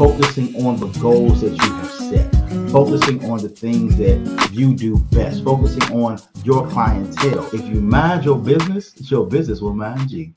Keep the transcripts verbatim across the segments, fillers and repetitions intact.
focusing on the goals that you have set, focusing on the things that you do best, focusing on your clientele. If you mind your business, your business will mind you.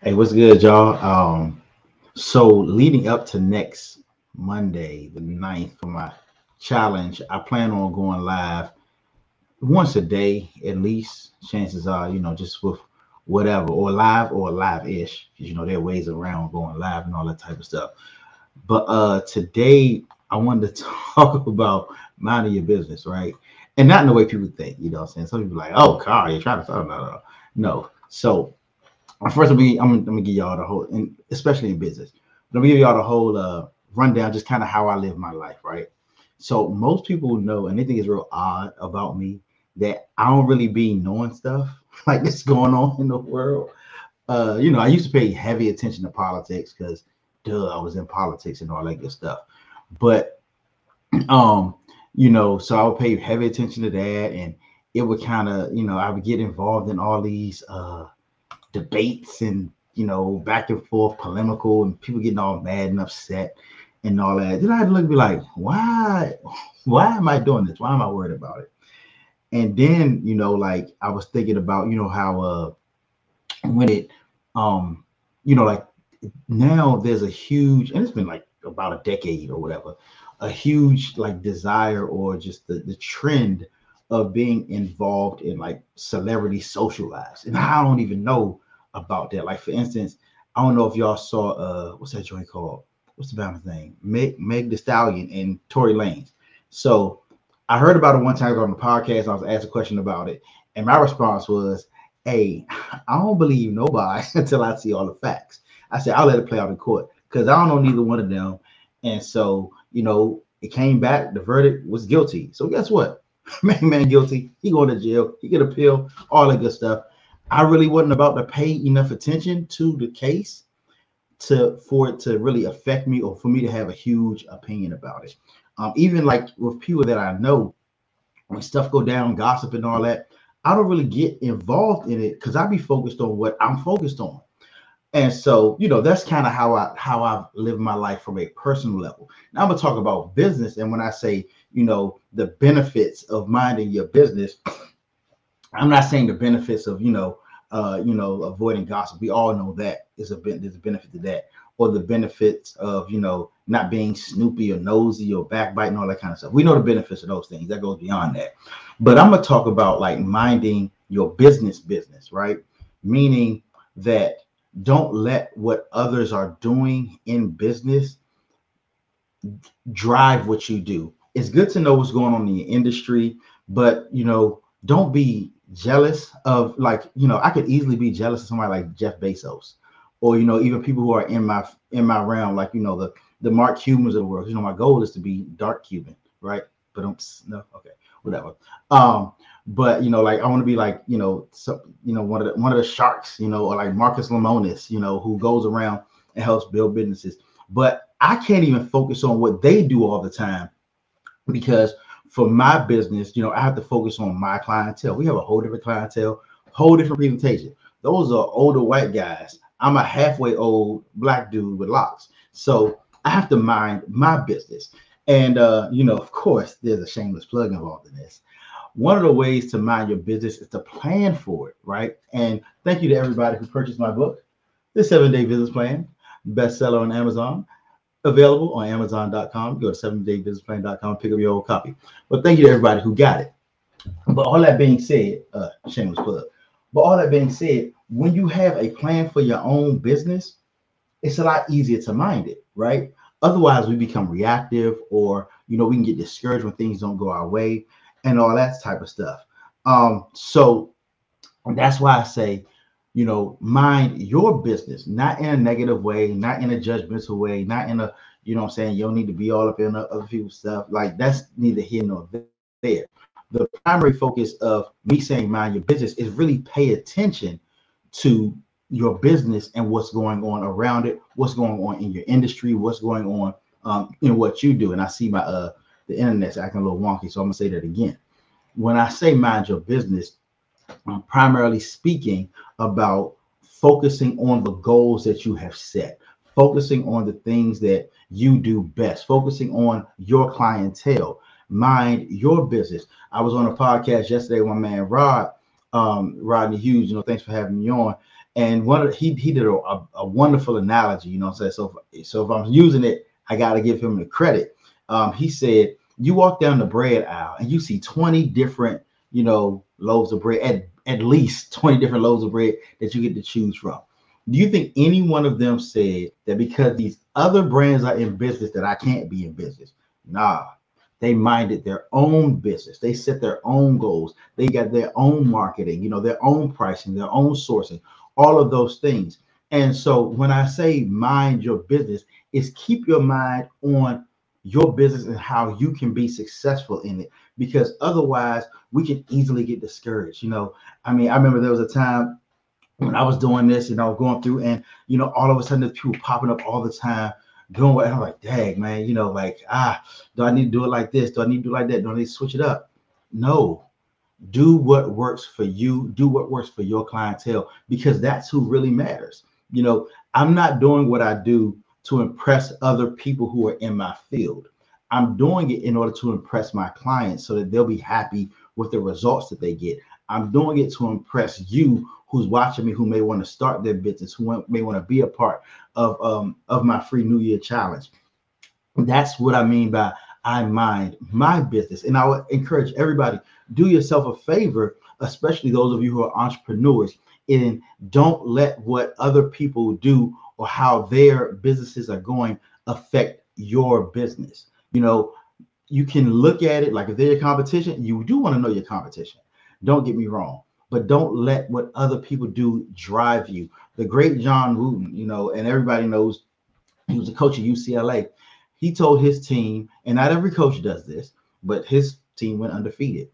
Hey, what's good, y'all? Um, so leading up to next Monday, the ninth, for my challenge, I plan on going live once a day at least. Chances are, you know, just with whatever, or live or live-ish, because, you know, there are ways around going live and all that type of stuff. But uh, today I wanted to talk about minding your business, right? And not in the way people think, you know what I'm saying? Some people are like, oh, Carl, you're trying to talk about it. No. So first, I'm gonna, I'm gonna give y'all the whole, and especially in business, but I'm gonna give y'all the whole uh, rundown, just kind of how I live my life, right? So most people know, and they think it's real odd about me, that I don't really be knowing stuff like this going on in the world. Uh, you know, I used to pay heavy attention to politics because, duh, I was in politics and all that good stuff. But, um, you know, so I would pay heavy attention to that, and it would kind of, you know, I would get involved in all these uh, debates and, you know, back and forth, polemical, and people getting all mad and upset and all that. Then I had to look and be like, why, why am I doing this? Why am I worried about it? And then, you know, like I was thinking about, you know, how uh, when it, um, you know, like now there's a huge, and it's been like about a decade or whatever, a huge like desire or just the, the trend of being involved in like celebrity social lives. And I don't even know about that. Like, for instance, I don't know if y'all saw, uh, what's that joint called? What's the band thing? Meg, Meg Thee Stallion and Tory Lanez. So I heard about it one time on the podcast. I was asked a question about it, and my response was, hey, I don't believe nobody until I see all the facts. I said, I'll let it play out in court because I don't know neither one of them. And so, you know, it came back. The verdict was guilty. So guess what? Man, man, guilty. He going to jail. He get a pill, all that good stuff. I really wasn't about to pay enough attention to the case to for it to really affect me or for me to have a huge opinion about it. Um, even like with people that I know, when stuff go down, gossip and all that, I don't really get involved in it because I be focused on what I'm focused on. And so, you know, that's kind of how I how I've lived my life from a personal level. Now I'm gonna talk about business, and when I say, you know, the benefits of minding your business, I'm not saying the benefits of, you know, uh, you know, avoiding gossip. We all know that is a bit there's a benefit to that, or the benefits of, you know, not being snoopy or nosy or backbiting, all that kind of stuff. We know the benefits of those things. That goes beyond that. But I'm going to talk about like minding your business business, right? Meaning that don't let what others are doing in business drive what you do. It's good to know what's going on in your industry, but, you know, don't be jealous of, like, you know, I could easily be jealous of somebody like Jeff Bezos, or, you know, even people who are in my in my realm, like, you know, the the Mark Cubans of the world. You know, my goal is to be dark Cuban, right? But I'm no, okay, whatever. Um, but, you know, like I want to be like, you know, so, you know, one of the one of the sharks, you know, or like Marcus Lamonis, you know, who goes around and helps build businesses. But I can't even focus on what they do all the time, because for my business, you know, I have to focus on my clientele. We have a whole different clientele, whole different presentation. Those are older white guys. I'm a halfway old black dude with locks. So I have to mind my business. And, uh, you know, of course, there's a shameless plug involved in this. One of the ways to mind your business is to plan for it, right? And thank you to everybody who purchased my book, The seven-Day Business Plan, bestseller on Amazon, available on amazon dot com. Go to seven day business plan dot com, pick up your old copy. But thank you to everybody who got it. But all that being said, uh, shameless plug, but all that being said, when you have a plan for your own business, it's a lot easier to mind it, right? Otherwise, we become reactive, or, you know, we can get discouraged when things don't go our way and all that type of stuff. Um, so that's why I say, you know, mind your business, not in a negative way, not in a judgmental way, not in a, you know what I'm saying, you don't need to be all up in other people's stuff. Like, that's neither here nor there. The primary focus of me saying mind your business is really pay attention to your business and what's going on around it, what's going on in your industry, what's going on um, in what you do. And I see my uh the internet's acting a little wonky, so I'm gonna say that again. When I say mind your business, I'm primarily speaking about focusing on the goals that you have set, focusing on the things that you do best, focusing on your clientele, mind your business. I was on a podcast yesterday with my man Rod, um, Rodney Hughes, you know, thanks for having me on. And one of the, he he did a, a, a wonderful analogy, you know what I'm saying? So if, so if I'm using it, I got to give him the credit. Um, he said, you walk down the bread aisle and you see twenty different, you know, loaves of bread, at, at least twenty different loaves of bread that you get to choose from. Do you think any one of them said that because these other brands are in business that I can't be in business? Nah, they minded their own business. They set their own goals. They got their own marketing, you know, their own pricing, their own sourcing, all of those things. And so when I say mind your business, is keep your mind on your business and how you can be successful in it, because otherwise we can easily get discouraged. You know, I mean, I remember there was a time when I was doing this and I was going through and, you know, all of a sudden there's people popping up all the time doing what, and I'm like, dang, man, you know, like, ah, do I need to do it like this? Do I need to do it like that? Do I need to switch it up? No, do what works for you. Do what works for your clientele, because that's who really matters. You know, I'm not doing what I do to impress other people who are in my field. I'm doing it in order to impress my clients so that they'll be happy with the results that they get. I'm doing it to impress you who's watching me, who may want to start their business, who may want to be a part of, um, of my free New Year challenge. That's what I mean by I mind my business. And I would encourage everybody, do yourself a favor, especially those of you who are entrepreneurs, and don't let what other people do or how their businesses are going affect your business. You know, you can look at it like if they're your competition, you do want to know your competition. Don't get me wrong, but don't let what other people do drive you. The great John Wooden, you know, and everybody knows he was a coach at U C L A. He told his team, and not every coach does this, but his team went undefeated.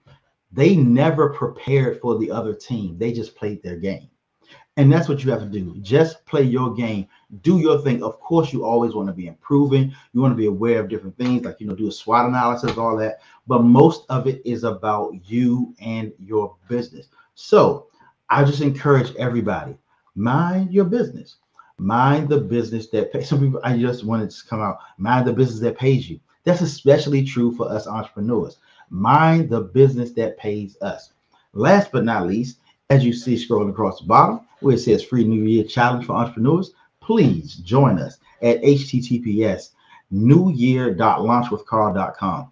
They never prepared for the other team. They just played their game. And that's what you have to do. Just play your game. Do your thing. Of course, you always want to be improving. You want to be aware of different things, like, you know, do a SWOT analysis, all that. But most of it is about you and your business. So I just encourage everybody, mind your business. Mind the business that pays. Some people, I just wanted to come out, mind the business that pays you. That's especially true for us entrepreneurs. Mind the business that pays us. Last but not least, as you see scrolling across the bottom, where it says Free New Year Challenge for Entrepreneurs, please join us at H T T P S new year dot launch with carl dot com.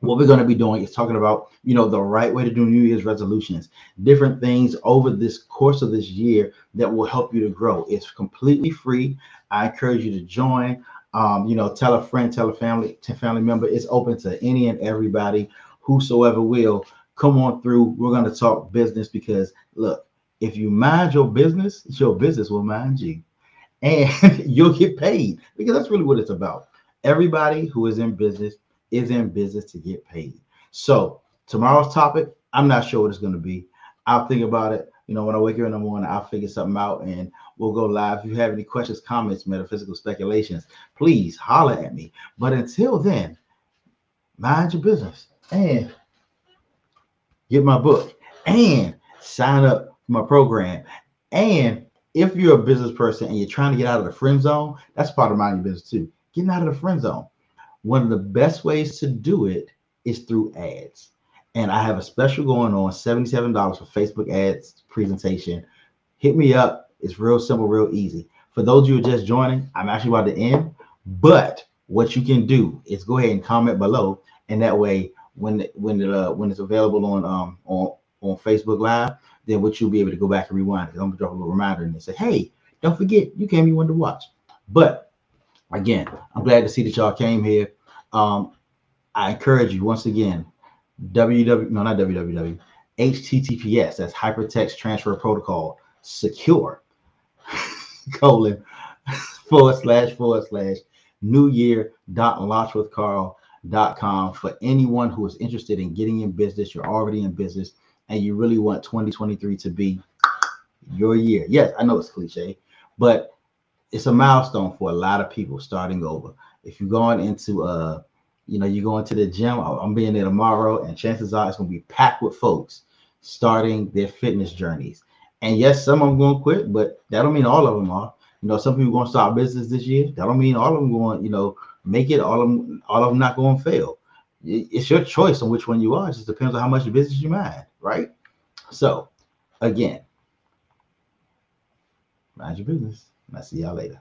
What we're going to be doing is talking about, you know, the right way to do New Year's resolutions, different things over this course of this year that will help you to grow. It's completely free. I encourage you to join. Um, you know, tell a friend, tell a family, tell a family member. It's open to any and everybody, whosoever will. Come on through. We're going to talk business because, look, if you mind your business, your business will mind you, and you'll get paid, because that's really what it's about. Everybody who is in business is in business to get paid. So tomorrow's topic, I'm not sure what it's going to be. I'll think about it. You know, when I wake up in the morning, I'll figure something out and we'll go live. If you have any questions, comments, metaphysical speculations, please holler at me. But until then, mind your business and get my book and sign up for my program. And if you're a business person and you're trying to get out of the friend zone, that's part of mind your business too. Getting out of the friend zone. One of the best ways to do it is through ads. And I have a special going on, seventy-seven dollars for Facebook ads presentation. Hit me up. It's real simple, real easy. For those of you who are just joining, I'm actually about to end. But what you can do is go ahead and comment below. And that way, when when it, uh, when it's available on um on, on Facebook Live, then what you'll be able to go back and rewind it. I'm gonna drop a little reminder and say, hey, don't forget, you came, you wanted to watch. But again, I'm glad to see that y'all came here. Um, I encourage you once again, www no not www H T T P S, that's Hypertext Transfer Protocol, secure colon forward slash forward slash New Year dot launch with Carl. Dot com for anyone who is interested in getting in business. You're already in business and you really want twenty twenty-three to be your year. Yes, I know it's cliche, but it's a milestone for a lot of people starting over. If you're going into uh you know, you're going to the gym, I'm being there tomorrow and chances are it's gonna be packed with folks starting their fitness journeys. And yes, some of them going to quit, but that don't mean all of them are. You know, some people going to start business this year. That don't mean all of them going, you know, make it. All of them, all of them not going to fail. It's your choice on which one you are. It just depends on how much business you mind, right? So, again, mind your business. And I'll see y'all later.